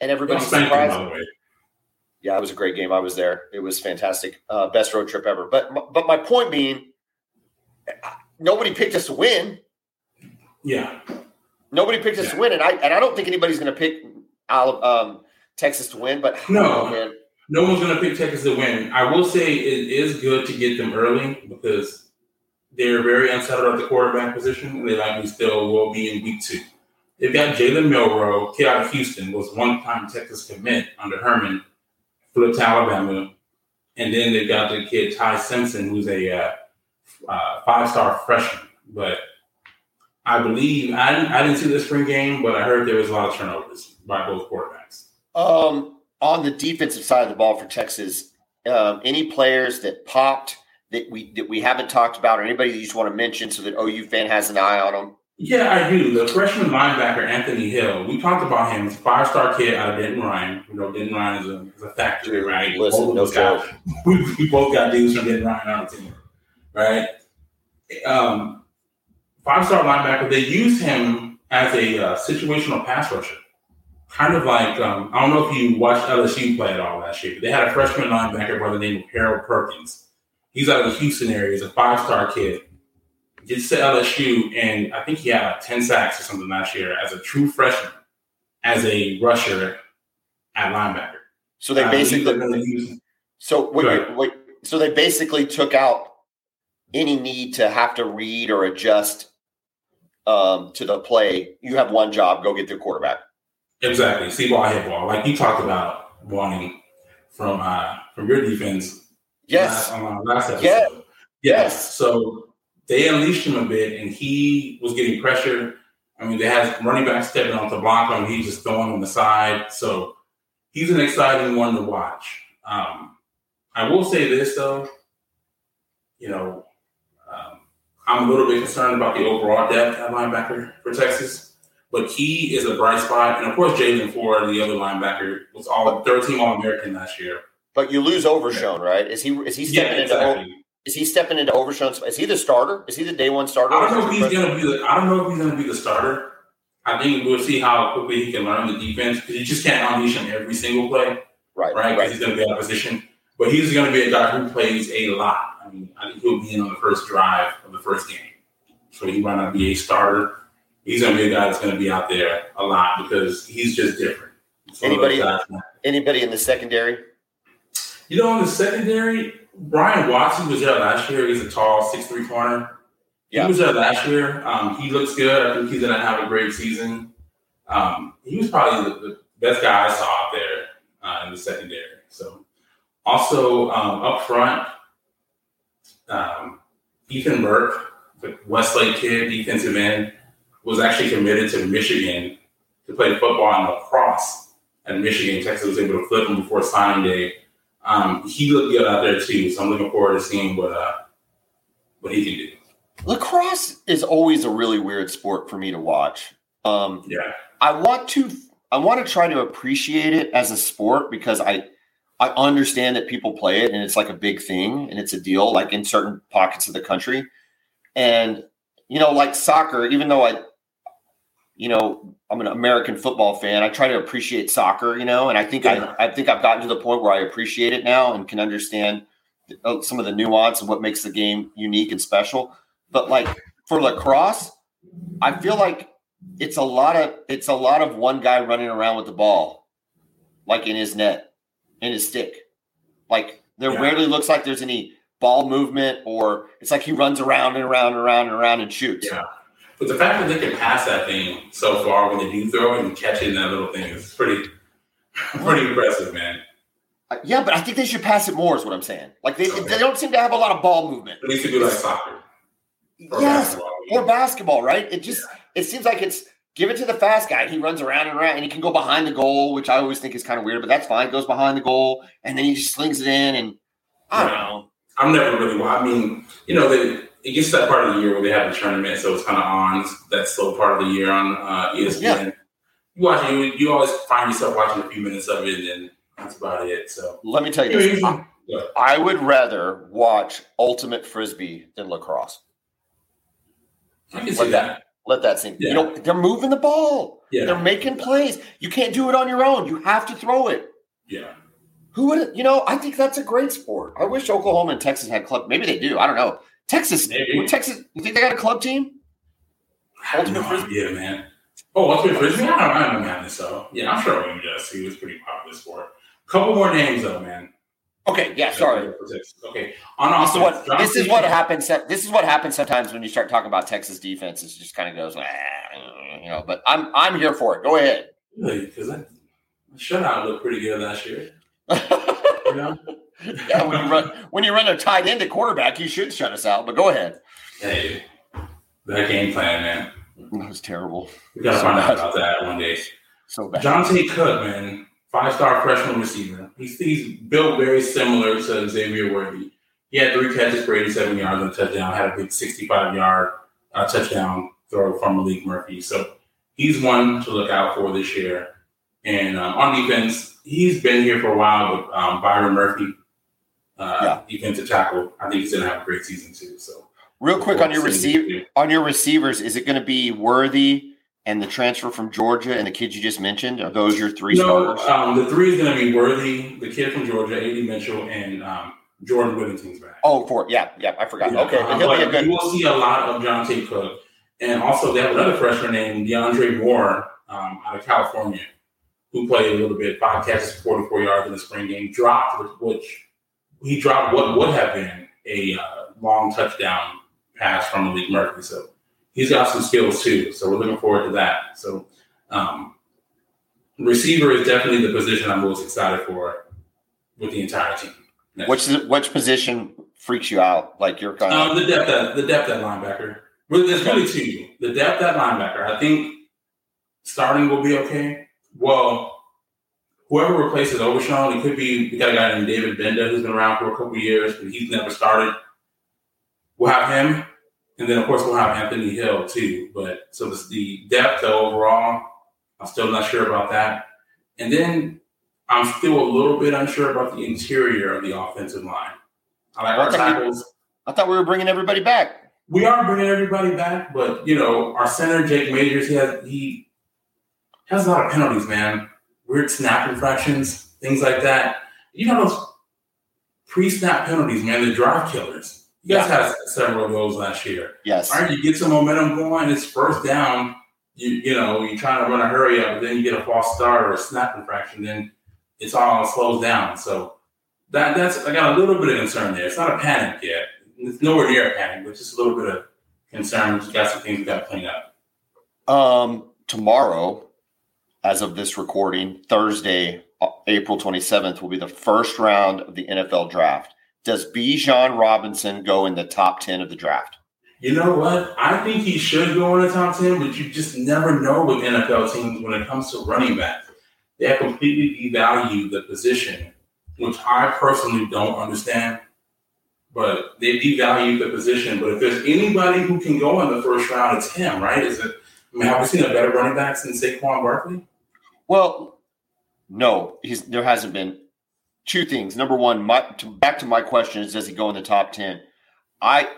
and everybody's surprised. Yeah, it was a great game. I was there. It was fantastic. Best road trip ever. But my point being, nobody picked us to win. Yeah. Nobody picked us to win, and I don't think anybody's going to pick Texas to win, but no, man. No one's going to pick Texas to win. I will say it is good to get them early because they're very unsettled at the quarterback position, and they likely still will be in week two. They've got Jalen Milroe, kid out of Houston, was one-time Texas commit under Herman, flipped to Alabama, and then they've got the kid Ty Simpson, who's a five-star freshman. But I believe I didn't see the spring game, but I heard there was a lot of turnovers by both quarterbacks. On the defensive side of the ball for Texas, any players that popped that we haven't talked about, or anybody that you just want to mention so that OU fan has an eye on them? Yeah, I do. The freshman linebacker, Anthony Hill, we talked about him. He's a five-star kid out of Denton Ryan. Denton Ryan is a factory, right? Listen, no joke. We both got dudes from Denton Ryan on the team, right? Five-star linebacker. They used him as a situational pass rusher. Kind of like, I don't know if you watched LSU play at all last year, but they had a freshman linebacker by the name of Harold Perkins. He's out of the Houston area. He's a five-star kid. Gets to LSU, and I think he had 10 sacks or something last year as a true freshman as a rusher at linebacker. So they basically took out any need to have to read or adjust to the play. You have one job: go get the quarterback. Exactly. See ball, hit ball. Like you talked about wanting from your defense. Yes. Last episode. Yeah. Yes. So they unleashed him a bit, and he was getting pressure. I mean, they had running backs stepping on to block him. He's just throwing on the side. So he's an exciting one to watch. I will say this, though. You know, I'm a little bit concerned about the overall depth at linebacker for Texas, but he is a bright spot. And, of course, Jalen Ford, the other linebacker, was all 13 All-American last year. But you lose Overshown, right? Is he stepping into – Is he stepping into Overshown? Is he the starter? Is he the day one starter? I don't know if he's going to be the starter. I think we'll see how quickly he can learn the defense, because you just can't unleash him every single play, right? Because he's going to be out of position. But he's going to be a guy who plays a lot. I mean, I think he'll be in on the first drive of the first game, so he might not be a starter. He's going to be a guy that's going to be out there a lot because he's just different. Anybody in the secondary? You know, in the secondary, Brian Watson was there last year. He's a tall 6'3 corner. Yeah. He was there last year. He looks good. I think he's going to have a great season. He was probably the best guy I saw out there in the secondary. So, also up front, Ethan Burke, the Westlake kid, defensive end, was actually committed to Michigan to play football and lacrosse at Michigan. Texas was able to flip him before signing day. He looked good out there too, so I'm looking forward to seeing what he can do. Lacrosse is always a really weird sport for me to watch. I want to try to appreciate it as a sport, because I understand that people play it and it's like a big thing and it's a deal, like in certain pockets of the country. And you know, like soccer, even though I'm an American football fan, I try to appreciate soccer, you know, and I think I've gotten to the point where I appreciate it now and can understand some of the nuance and what makes the game unique and special. But like for lacrosse, I feel like it's a lot of one guy running around with the ball, like in his net, in his stick. Like there rarely looks like there's any ball movement, or it's like he runs around and around and around and around and shoots. Yeah. But the fact that they can pass that thing so far when they do throw it and catch it in that little thing is pretty impressive, man. Yeah, but I think they should pass it more is what I'm saying. Like they don't seem to have a lot of ball movement. It needs to be like soccer. Or basketball. Or basketball, right? It seems like it's give it to the fast guy. He runs around and around, and he can go behind the goal, which I always think is kind of weird, but that's fine. It goes behind the goal, and then he just slings it in, and I don't know. I'm never really – I mean, you know, it gets to that part of the year where they have the tournament, so it's kind of on that slow part of the year on ESPN. Yeah. You always find yourself watching a few minutes of it, and that's about it. So let me tell you this. I would rather watch Ultimate Frisbee than lacrosse. I can see that. Let that sink. Yeah. You know, they're moving the ball. Yeah. They're making plays. You can't do it on your own. You have to throw it. Yeah. Who would – you know, I think that's a great sport. I wish Oklahoma and Texas had club. Maybe they do. I don't know. Texas. You think they got a club team? Yeah, man. Oh, Ultimate Frisbee? I don't know, man. So, yeah, I'm sure William does. He was pretty popular sport. A couple more names, though, man. Okay, yeah, sorry. Okay. This is what happens sometimes when you start talking about Texas defense. It just kind of goes, you know. But I'm here for it. Go ahead. Really? Because that shutout looked pretty good last year. You know? Yeah, when you run a tight end to quarterback, you should shut us out. But go ahead. Hey, that game plan, man. That was terrible. We got to find out about that one day. So bad. Jonte Cook, man, 5-star freshman receiver. He's built very similar to Xavier Worthy. He had 3 catches for 87 yards and a touchdown. Had a big 65-yard touchdown throw from Malik Murphy. So he's one to look out for this year. And on defense, he's been here for a while with Byron Murphy. Defensive tackle. I think he's going to have a great season too. So, real quick on your receivers, is it going to be Worthy and the transfer from Georgia and the kids you just mentioned? Are those your three starters? The three is going to be Worthy, the kid from Georgia, A.D. Mitchell, and Jordan Whittington's back. Oh, I forgot. Yeah. Okay, you will see a lot of Jonte Cook, and also they have another freshman named DeAndre Moore out of California. who played a little bit, 5 catches, 44 yards in the spring game, dropped, which he dropped what would have been a long touchdown pass from Malik Murphy. So he's got some skills too. So we're looking forward to that. So receiver is definitely the position I'm most excited for with the entire team. Which position freaks you out? Like you're kind of the depth at linebacker. There's really two. The depth at linebacker. I think starting will be okay. Well, whoever replaces Overshawn, it could be we got a guy named David Benda who's been around for a couple of years, but he's never started. We'll have him, and then of course we'll have Anthony Hill too. But so it's the depth overall. I'm still not sure about that, and then I'm still a little bit unsure about the interior of the offensive line. I like our tackles. I thought we were bringing everybody back. We are bringing everybody back, but you know our center Jake Majors. He has a lot of penalties, man. Weird snap infractions, things like that. You know those pre-snap penalties, man. The drive killers. You guys had several of those last year. Yes. All right, you get some momentum going. It's first down. You're trying to run a hurry up, but then you get a false start or a snap infraction. Then it's all slows down. So that's I got a little bit of concern there. It's not a panic yet. It's nowhere near a panic, but just a little bit of concern. We've got some things we got to clean up. Tomorrow, as of this recording, Thursday, April 27th, will be the first round of the NFL draft. Does Bijan Robinson go in the top 10 of the draft? You know what? I think he should go in the top 10, but you just never know with NFL teams when it comes to running back. They have completely devalued the position, which I personally don't understand. But they devalued the position. But if there's anybody who can go in the first round, it's him, right? Have we seen a better running back than Saquon Barkley? Well, no, there hasn't been. Two things. Number one, back to my question is, does he go in the top 10? I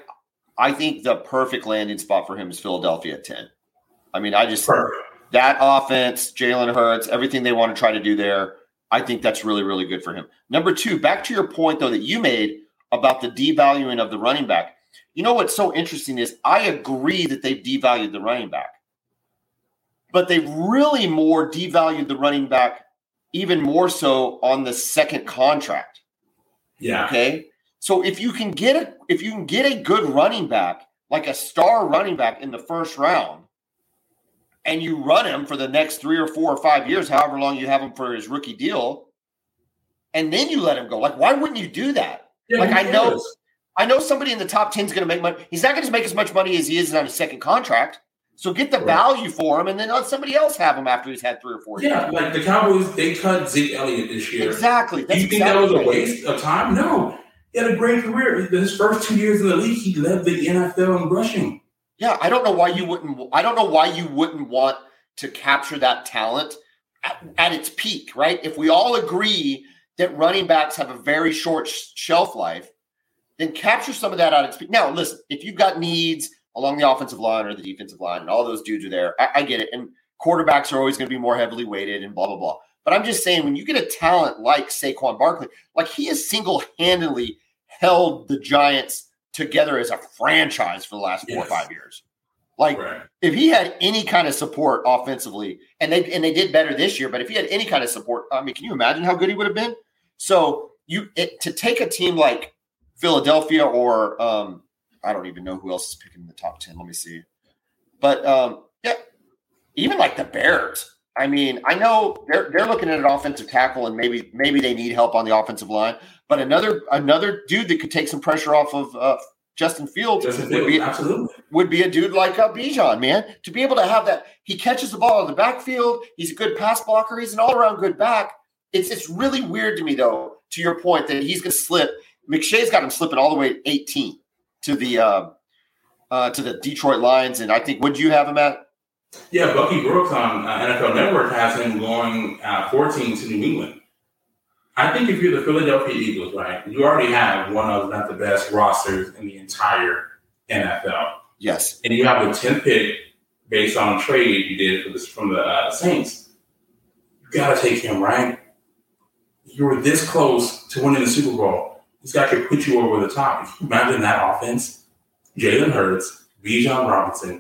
think the perfect landing spot for him is Philadelphia at 10. I mean, that offense, Jalen Hurts, everything they want to try to do there, I think that's really, really good for him. Number two, back to your point, though, that you made about the devaluing of the running back. You know what's so interesting is I agree that they've devalued the running back, but they've really more devalued the running back even more so on the second contract. Yeah. Okay. So if you can get a good running back, like a star running back in the first round, and you run him for the next 3 or 4 or 5 years, however long you have him for his rookie deal, and then you let him go. Like, why wouldn't you do that? Yeah, like I know somebody in the top 10 is going to make money. He's not going to make as much money as he is on his second contract. So get the value for him, and then let somebody else have him after he's had 3 or 4 years. Yeah, like the Cowboys, they cut Zeke Elliott this year. Exactly. Do you think that was a waste of time? No. He had a great career. His first 2 years in the league, he led the NFL in rushing. Yeah, I don't know why you wouldn't want to capture that talent at its peak, right? If we all agree that running backs have a very short shelf life, then capture some of that at its peak. Now, listen, if you've got needs along the offensive line or the defensive line, and all those dudes are there. I get it. And quarterbacks are always going to be more heavily weighted and blah, blah, blah. But I'm just saying, when you get a talent like Saquon Barkley, like he has single-handedly held the Giants together as a franchise for the last 4 or 5 years. Like if he had any kind of support offensively, and they did better this year, but if he had any kind of support, I mean, can you imagine how good he would have been? So to take a team like Philadelphia or I don't even know who else is picking in the top 10. Let me see. But, even like the Bears. I mean, I know they're looking at an offensive tackle and maybe they need help on the offensive line. But another dude that could take some pressure off of Justin Fields would be a dude like Bijan, man. To be able to have that, he catches the ball in the backfield. He's a good pass blocker. He's an all-around good back. It's really weird to me, though, to your point, that he's going to slip. McShay's got him slipping all the way to 18. To the Detroit Lions, and I think, would you have him at? Yeah, Bucky Brooks on NFL Network has him going 14 to New England. I think if you're the Philadelphia Eagles, right, you already have one of, not the best rosters in the entire NFL. Yes. And you have the 10th pick based on a trade you did from the Saints. You got to take him, right? You were this close to winning the Super Bowl. This guy could put you over the top. If you imagine that offense, Jalen Hurts, Bijan Robinson,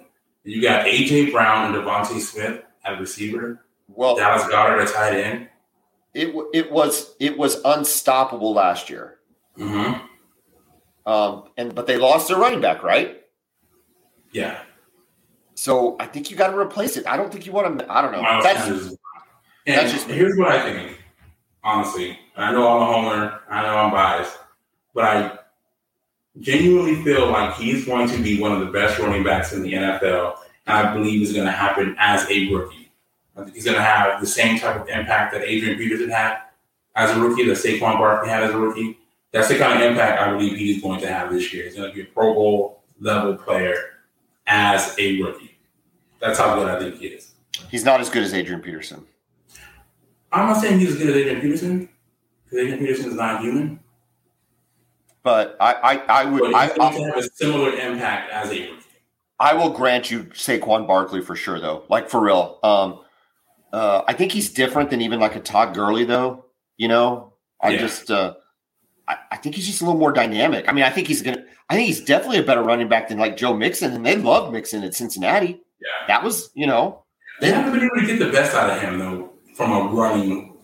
and you got A.J. Brown and Devontae Smith at receiver. well, Dallas Goedert, a tight end. It was unstoppable last year. Mm-hmm. But they lost their running back, right? Yeah. So I think you got to replace it. I don't think you want to. I don't know. That's just here's what I think. Honestly, I know I'm a homer. I know I'm biased, but I genuinely feel like he's going to be one of the best running backs in the NFL. And I believe it's going to happen as a rookie. I think he's going to have the same type of impact that Adrian Peterson had as a rookie, that Saquon Barkley had as a rookie. That's the kind of impact I believe he's going to have this year. He's going to be a Pro Bowl level player as a rookie. That's how good I think he is. He's not as good as Adrian Peterson. I'm not saying he's as good as Adrian Peterson, because Adrian Peterson is not human. But I would have a similar impact as a rookie. I will grant you Saquon Barkley for sure, though. Like, for real. I think he's different than even like a Todd Gurley, though. You know, I think he's just a little more dynamic. I mean, I think he's definitely a better running back than like Joe Mixon, and they love Mixon at Cincinnati. Yeah, that was, you know, they haven't been able to get the best out of him though from a running,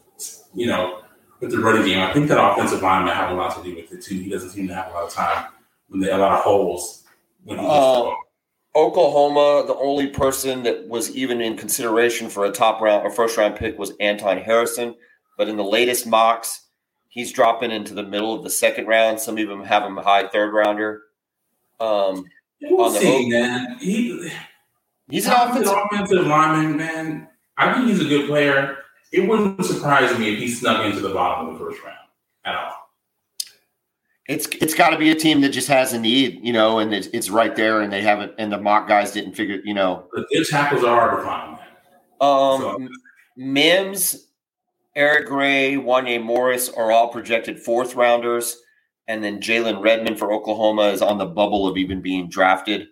you know, with the running game. I think that offensive linemen have a lot to do with it too. He doesn't seem to have a lot of time when they a lot of holes when he gets the ball. Oklahoma, the only person that was even in consideration for a top round or first round pick was Anton Harrison, but in the latest mocks, he's dropping into the middle of the second round. Some of them have him a high third rounder. Man. He's an offensive lineman, man. I think he's a good player. It wouldn't surprise me if he snuck into the bottom of the first round at all. It's got to be a team that just has a need, you know, and it's right there, and they haven't, and the mock guys didn't figure, you know. But their tackles are hard to find, man. Mims, Eric Gray, Wanye Morris are all projected fourth rounders. And then Jalen Redmond for Oklahoma is on the bubble of even being drafted.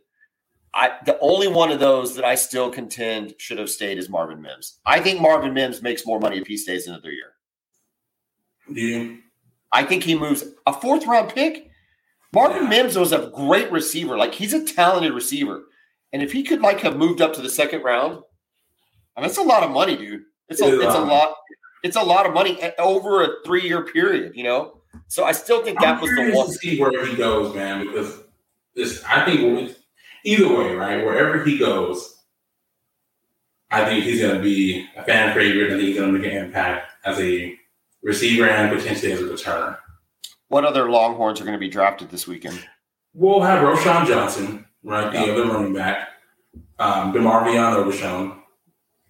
The only one of those that I still contend should have stayed is Marvin Mims. I think Marvin Mims makes more money if he stays another year. Yeah. I think he moves a fourth round pick. Marvin Mims was a great receiver. Like, he's a talented receiver. And if he could like have moved up to the second round, I mean, that's a lot of money, dude. It's a lot. It's a lot of money over a 3-year period, you know? So I still think that was the one. To see where he goes, man, because I think either way, right, wherever he goes, I think he's going to be a fan favorite, and he's going to make an impact as a receiver and potentially as a returner. What other Longhorns are going to be drafted this weekend? We'll have Roschon Johnson, right, the other running back. DeMarvion Overshown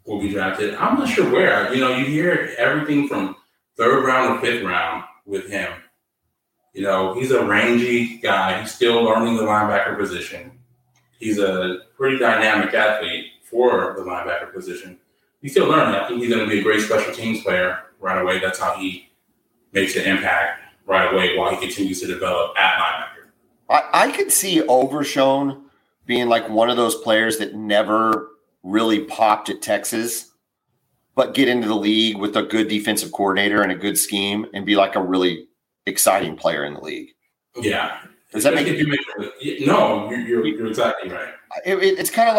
will be drafted. I'm not sure where. You know, you hear everything from third round to fifth round with him. You know, he's a rangy guy. He's still learning the linebacker position. He's a pretty dynamic athlete for the linebacker position. He's still learning. I think he's going to be a great special teams player right away. That's how he makes an impact right away while he continues to develop at linebacker. I could see Overshown being like one of those players that never – really popped at Texas, but get into the league with a good defensive coordinator and a good scheme and be like a really exciting player in the league. Yeah. Does that make it? No, you're exactly right. It's kind of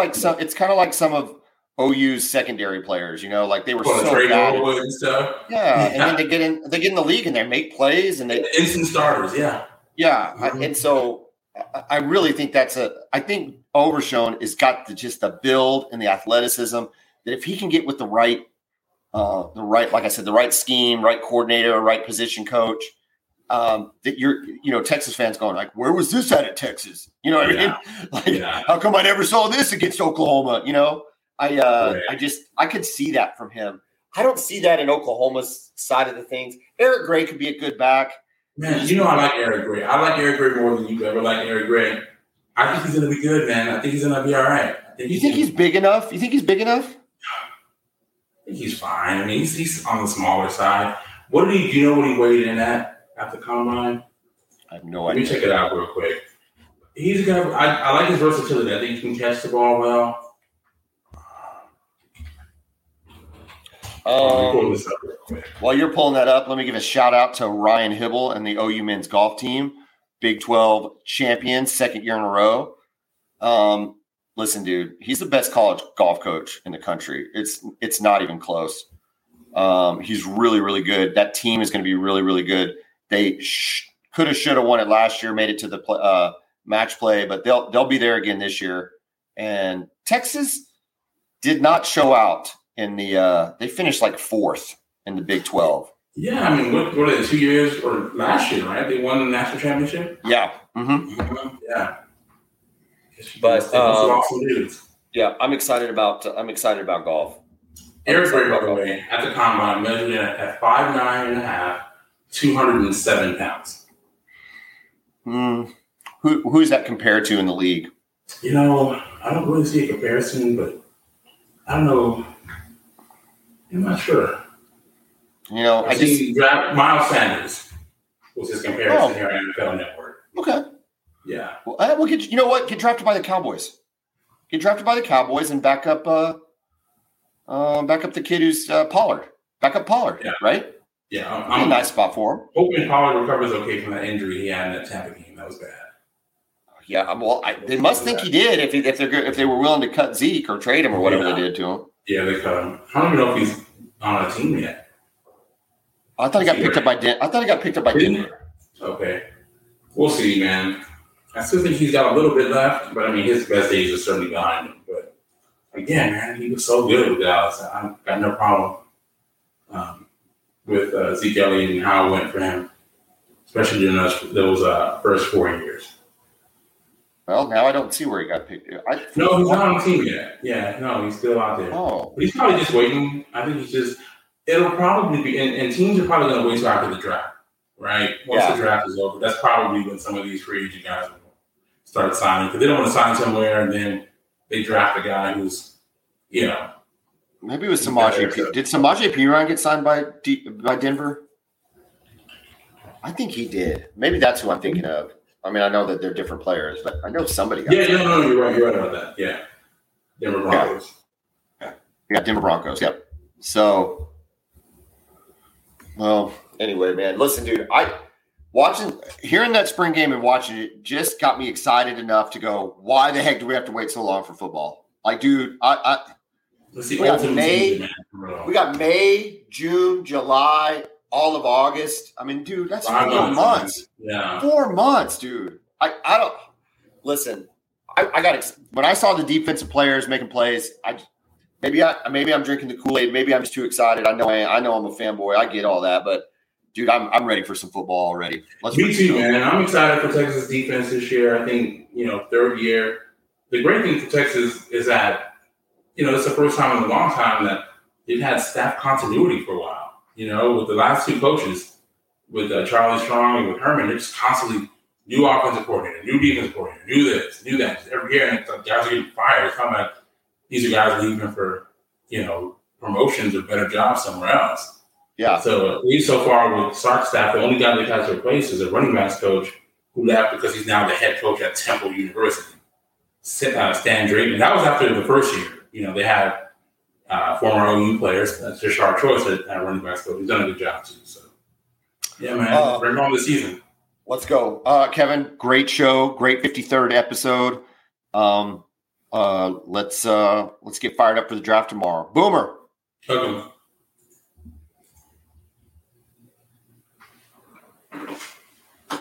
like some of OU's secondary players, you know, like they were so bad and stuff. Yeah. And then they get in the league and they make plays and they instant starters. Yeah. Yeah. Mm-hmm. And so I really think I think Overshown has got the build and the athleticism that if he can get with the right, like I said, the right scheme, right coordinator, right position coach, that Texas fans going like, where was this at Texas? You know what I mean? Like, how come I never saw this against Oklahoma? You know, I could see that from him. I don't see that in Oklahoma's side of the things. Eric Gray could be a good back. Man, you know I like Eric Gray. I like Eric Gray more than you ever like Eric Gray. I think he's going to be good, man. I think he's going to be all right. You think he's big enough? I think he's fine. I mean, he's on the smaller side. What did he? Do you know what he weighed in at the combine? I have no idea. Let me check it out real quick. He's going to. I like his versatility. I think he can catch the ball well. While you're pulling that up, let me give a shout out to Ryan Hibble and the OU men's golf team, Big 12 champions, second year in a row. listen, dude, he's the best college golf coach in the country. It's not even close. He's really, really good. That team is going to be really, really good. They could have, should have won it last year, made it to the match play, but they'll be there again this year. And Texas did not show out in the they finished like fourth in the Big 12. Yeah, I mean, what were they, 2 years or last year, right? They won the national championship? Yeah. Mm-hmm. Yeah. But yeah, I'm excited about golf. Eric Berry, by the way, at the combine, measured at 5'9.5", 207 pounds. Who is that compared to in the league? You know, I don't really see a comparison, but I don't know. I'm not sure. You know, I just Miles Sanders was his comparison here on NFL Network. Okay. Yeah. Well, we'll get you know what? Get drafted by the Cowboys. Get drafted by the Cowboys and back up the kid who's Pollard. Back up Pollard, yeah. Right? Yeah. I'm a nice spot for him. Hoping Pollard recovers okay from that injury he had in that Tampa game. That was bad. Yeah. Well, they must think he did if they were willing to cut Zeke or trade him or whatever they did to him. Yeah, they cut him. I don't even know if he's on a team yet. I thought he got picked up by Denver. Okay. We'll see, man. I still think he's got a little bit left, but I mean, his best days are certainly behind him. But again, man, he was so good with Dallas. I've got no problem with Zeke Elliott and how it went for him, especially during those first 4 years. Well, now I don't see where he got picked. No, he's not on the team yet. Yeah, no, he's still out there. Oh. But he's probably just waiting. I think he's just. It'll probably be, and teams are probably going to wait till after the draft, right? Once the draft is over, that's probably when some of these free agent guys will start signing. Because they don't want to sign somewhere and then they draft a guy who's, you know. Maybe it was Samaje. Did Samaje Perine get signed by Denver? I think he did. Maybe that's who I'm thinking of. I mean, I know that they're different players, but I know somebody got signed. No, you're right about that. Yeah. Denver Broncos. Yeah, Denver Broncos. Yep. So. Well, anyway, man, listen, dude, hearing that spring game and watching it just got me excited enough to go, why the heck do we have to wait so long for football? Like, dude, we got May, June, July, all of August. I mean, dude, that's 4 months. Yeah. 4 months, dude. When I saw the defensive players making plays, maybe I'm drinking the Kool-Aid. Maybe I'm just too excited. I know I'm a fanboy. I get all that, but dude, I'm ready for some football already. Me too, man. I'm excited for Texas defense this year. I think, you know, third year. The great thing for Texas is that, you know, it's the first time in a long time that they've had staff continuity for a while. You know, with the last two coaches, with Charlie Strong and with Herman, they're just constantly new offensive coordinator, new defensive coordinator, new this, new that. Just every year, and it's like guys are getting fired. It's kind of like, these are guys leaving for, you know, promotions or better jobs somewhere else. Yeah. So at least so far with Sark's staff, the only guy that has replaced is a running backs coach who left because he's now the head coach at Temple University, Stan Drayton. That was after the first year. You know, they had former OU players. That's Jashar Choice at running backs coach. He's done a good job too. So, yeah, man, bring on the season. Let's go, Kevin. Great show. Great 53rd episode. Let's get fired up for the draft tomorrow. Boomer. Okay.